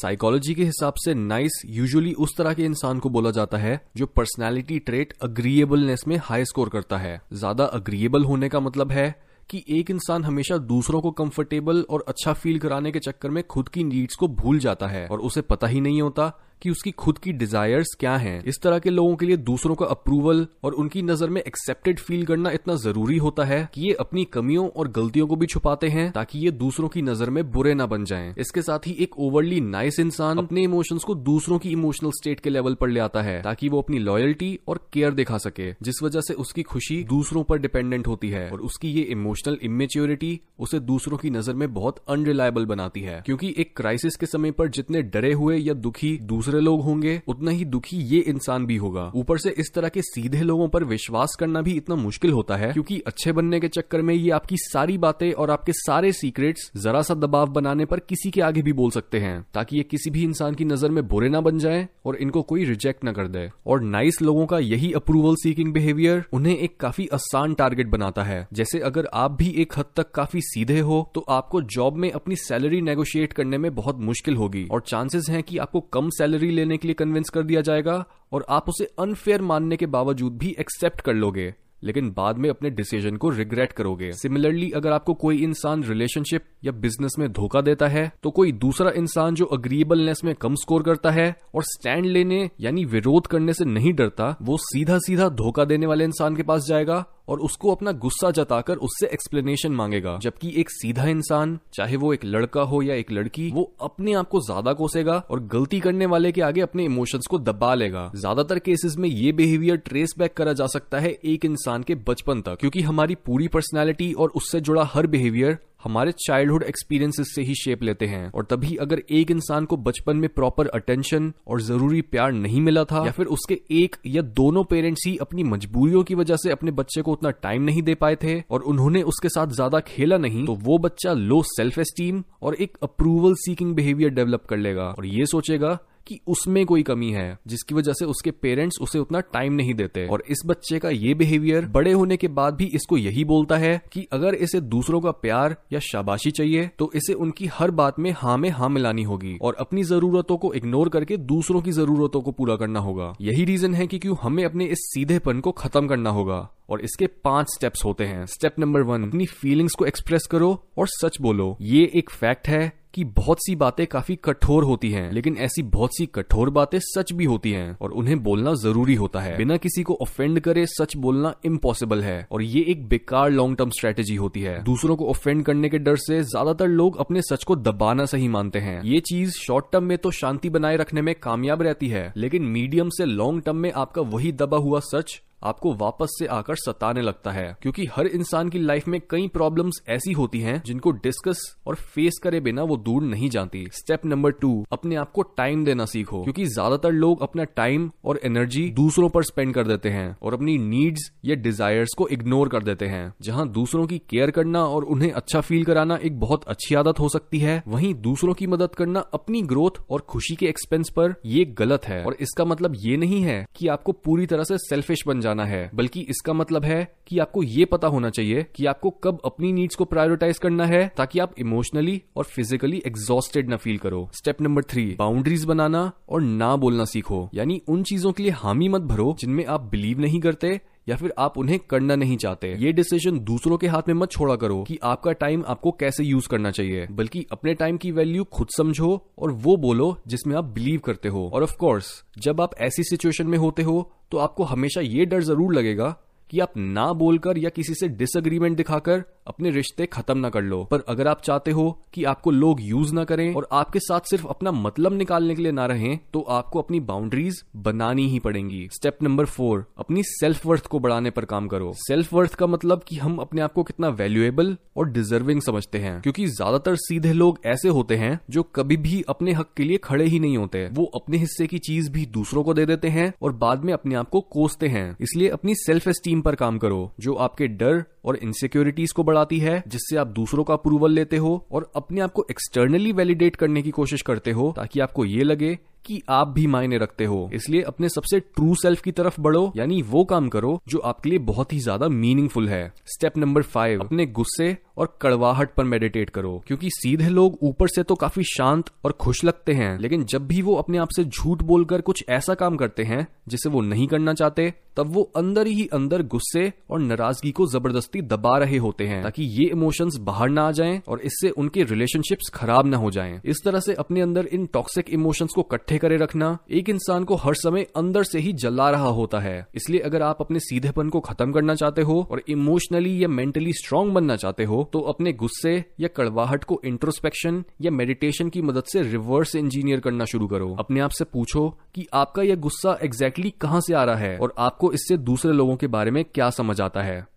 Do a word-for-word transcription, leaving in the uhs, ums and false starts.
Psychology के हिसाब से नाइस यूजुअली उस तरह के इंसान को बोला जाता है जो पर्सनालिटी ट्रेट अग्रीएबलनेस में हाई स्कोर करता है। ज्यादा अग्रीएबल होने का मतलब है कि एक इंसान हमेशा दूसरों को कंफर्टेबल और अच्छा फील कराने के चक्कर में खुद की नीड्स को भूल जाता है और उसे पता ही नहीं होता कि उसकी खुद की डिजायर्स क्या हैं। इस तरह के लोगों के लिए दूसरों का अप्रूवल और उनकी नजर में एक्सेप्टेड फील करना इतना जरूरी होता है कि ये अपनी कमियों और गलतियों को भी छुपाते हैं ताकि ये दूसरों की नजर में बुरे ना बन जाएं। इसके साथ ही एक ओवरली नाइस इंसान अपने इमोशंस को दूसरों की इमोशनल स्टेट के लेवल पर ले आता है ताकि वो अपनी लॉयल्टी और केयर दिखा सके, जिस वजह से उसकी खुशी दूसरों पर डिपेंडेंट होती है और उसकी ये इमोशनल इमेच्योरिटी उसे दूसरों की नजर में बहुत अनरिलायबल बनाती है। क्योंकि एक क्राइसिस के समय पर जितने डरे हुए या दुखी दूसरे लोग होंगे उतना ही दुखी ये इंसान भी होगा। ऊपर से इस तरह के सीधे लोगों पर विश्वास करना भी इतना मुश्किल होता है क्योंकि अच्छे बनने के चक्कर में ये आपकी सारी बातें और आपके सारे सीक्रेट्स जरा सा दबाव बनाने पर किसी के आगे भी बोल सकते हैं ताकि ये किसी भी इंसान की नजर में बुरे ना बन जाएं और इनको कोई रिजेक्ट ना कर दे। और नाइस लोगों का यही अप्रूवल सीकिंग बिहेवियर उन्हें एक काफी आसान टारगेट बनाता है। जैसे अगर आप भी एक हद तक काफी सीधे हो तो आपको जॉब में अपनी सैलरी नेगोशिएट करने में बहुत मुश्किल होगी और चांसेस हैं कि आपको कम सैलरी लेने के लिए कन्विंस कर दिया जाएगा और आप उसे अनफेयर मानने के बावजूद भी एक्सेप्ट कर लोगे, लेकिन बाद में अपने डिसीजन को रिग्रेट करोगे। सिमिलरली अगर आपको कोई इंसान रिलेशनशिप या बिजनेस में धोखा देता है तो कोई दूसरा इंसान जो अग्रीएबलनेस में कम स्कोर करता है और स्टैंड लेने यानी विरोध करने से नहीं डरता, वो सीधा सीधा धोखा देने वाले इंसान के पास जाएगा और उसको अपना गुस्सा जताकर उससे एक्सप्लेनेशन मांगेगा। जबकि एक सीधा इंसान, चाहे वो एक लड़का हो या एक लड़की, वो अपने आप को ज्यादा कोसेगा और गलती करने वाले के आगे अपने इमोशंस को दबा लेगा। ज्यादातर केसेस में ये बिहेवियर ट्रेस बैक करा जा सकता है एक इंसान के बचपन तक, क्योंकि हमारी पूरी पर्सनैलिटी और उससे जुड़ा हर बिहेवियर हमारे चाइल्डहुड एक्सपीरियंसेस से ही शेप लेते हैं। और तभी अगर एक इंसान को बचपन में प्रॉपर अटेंशन और जरूरी प्यार नहीं मिला था या फिर उसके एक या दोनों पेरेंट्स ही अपनी मजबूरियों की वजह से अपने बच्चे को उतना टाइम नहीं दे पाए थे और उन्होंने उसके साथ ज्यादा खेला नहीं, तो वो बच्चा लो सेल्फ एस्टीम और एक अप्रूवल सीकिंग बिहेवियर डेवलप कर लेगा और ये सोचेगा कि उसमें कोई कमी है जिसकी वजह से उसके पेरेंट्स उसे उतना टाइम नहीं देते। और इस बच्चे का ये बिहेवियर बड़े होने के बाद भी इसको यही बोलता है कि अगर इसे दूसरों का प्यार या शाबाशी चाहिए तो इसे उनकी हर बात में हाँ में हाँ मिलानी होगी और अपनी जरूरतों को इग्नोर करके दूसरों की जरूरतों को पूरा करना होगा। यही रीजन है कि क्यों हमें अपने इस सीधेपन को खत्म करना होगा और इसके पांच स्टेप्स होते हैं। स्टेप नंबर वन, अपनी फीलिंग्स को एक्सप्रेस करो और सच बोलो। ये एक फैक्ट है कि बहुत सी बातें काफी कठोर होती हैं, लेकिन ऐसी बहुत सी कठोर बातें सच भी होती हैं और उन्हें बोलना जरूरी होता है। बिना किसी को ऑफेंड करे सच बोलना इम्पॉसिबल है और ये एक बेकार लॉन्ग टर्म स्ट्रेटेजी होती है। दूसरों को ऑफेंड करने के डर से ज्यादातर लोग अपने सच को दबाना सही मानते हैं। ये चीज शॉर्ट टर्म में तो शांति बनाए रखने में कामयाब रहती है, लेकिन मीडियम से लॉन्ग टर्म में आपका वही दबा हुआ सच आपको वापस से आकर सताने लगता है। क्योंकि हर इंसान की लाइफ में कई प्रॉब्लम्स ऐसी होती हैं जिनको डिस्कस और फेस करे बिना वो दूर नहीं जाती। स्टेप नंबर टू, अपने आप को टाइम देना सीखो, क्योंकि ज्यादातर लोग अपना टाइम और एनर्जी दूसरों पर स्पेंड कर देते हैं और अपनी नीड्स या डिजायर्स को इग्नोर कर देते हैं। जहां दूसरों की केयर करना और उन्हें अच्छा फील कराना एक बहुत अच्छी आदत हो सकती है, वहीं दूसरों की मदद करना अपनी ग्रोथ और खुशी के एक्सपेंस पर ये गलत है। और इसका मतलब ये नहीं है कि आपको पूरी तरह से सेल्फिश बन जाना है, बल्कि इसका मतलब है कि आपको ये पता होना चाहिए कि आपको कब अपनी नीड्स को प्रायोरिटाइज करना है ताकि आप इमोशनली और फिजिकली एग्जॉस्टेड ना फील करो। स्टेप नंबर थ्री, बाउंड्रीज बनाना और ना बोलना सीखो, यानी उन चीजों के लिए हामी मत भरो जिनमें आप बिलीव नहीं करते या फिर आप उन्हें करना नहीं चाहते। ये डिसीजन दूसरों के हाथ में मत छोड़ा करो कि आपका टाइम आपको कैसे यूज करना चाहिए, बल्कि अपने टाइम की वैल्यू खुद समझो और वो बोलो जिसमें आप बिलीव करते हो। और ऑफ कोर्स जब आप ऐसी सिचुएशन में होते हो तो आपको हमेशा ये डर जरूर लगेगा कि आप ना बोलकर या किसी से डिसएग्रीमेंट दिखाकर अपने रिश्ते खत्म ना कर लो। पर अगर आप चाहते हो कि आपको लोग यूज ना करें और आपके साथ सिर्फ अपना मतलब निकालने के लिए ना रहें, तो आपको अपनी बाउंड्रीज बनानी ही पड़ेंगी। स्टेप नंबर फोर, अपनी सेल्फ वर्थ को बढ़ाने पर काम करो। सेल्फ वर्थ का मतलब कि हम अपने आप को कितना वैल्यूएबल और डिजर्विंग समझते हैं, क्योंकि ज्यादातर सीधे लोग ऐसे होते हैं जो कभी भी अपने हक के लिए खड़े ही नहीं होते। वो अपने हिस्से की चीज भी दूसरों को दे देते हैं और बाद में अपने आप को कोसते हैं। इसलिए अपनी सेल्फ एस्टीम पर काम करो जो आपके डर और इनसिक्योरिटीज को बढ़ाती है, जिससे आप दूसरों का अप्रूवल लेते हो और अपने आप को एक्सटर्नली वैलिडेट करने की कोशिश करते हो ताकि आपको ये लगे कि आप भी मायने रखते हो। इसलिए अपने सबसे ट्रू सेल्फ की तरफ बढ़ो, यानी वो काम करो जो आपके लिए बहुत ही ज्यादा मीनिंगफुल है। स्टेप नंबर फाइव, अपने गुस्से और कड़वाहट पर मेडिटेट करो, क्योंकि सीधे लोग ऊपर से तो काफी शांत और खुश लगते हैं, लेकिन जब भी वो अपने आप से झूठ बोलकर कुछ ऐसा काम करते हैं जिसे वो नहीं करना चाहते, तब वो अंदर ही अंदर गुस्से और नाराजगी को जबरदस्ती दबा रहे होते हैं ताकि ये इमोशंस बाहर ना आ जाएं और इससे उनके रिलेशनशिप्स खराब ना हो जाएं। इस तरह से अपने अंदर इन टॉक्सिक इमोशंस को इकट्ठे करे रखना एक इंसान को हर समय अंदर से ही जला रहा होता है। इसलिए अगर आप अपने सीधेपन को खत्म करना चाहते हो और इमोशनली या मेंटली स्ट्रांग बनना चाहते हो, तो अपने गुस्से या कड़वाहट को इंट्रोस्पेक्शन या मेडिटेशन की मदद से रिवर्स इंजीनियर करना शुरू करो। अपने आप से पूछो कि आपका यह गुस्सा एग्जैक्टली कहां से आ रहा है और आपको इससे दूसरे लोगों के बारे में क्या समझ आता है।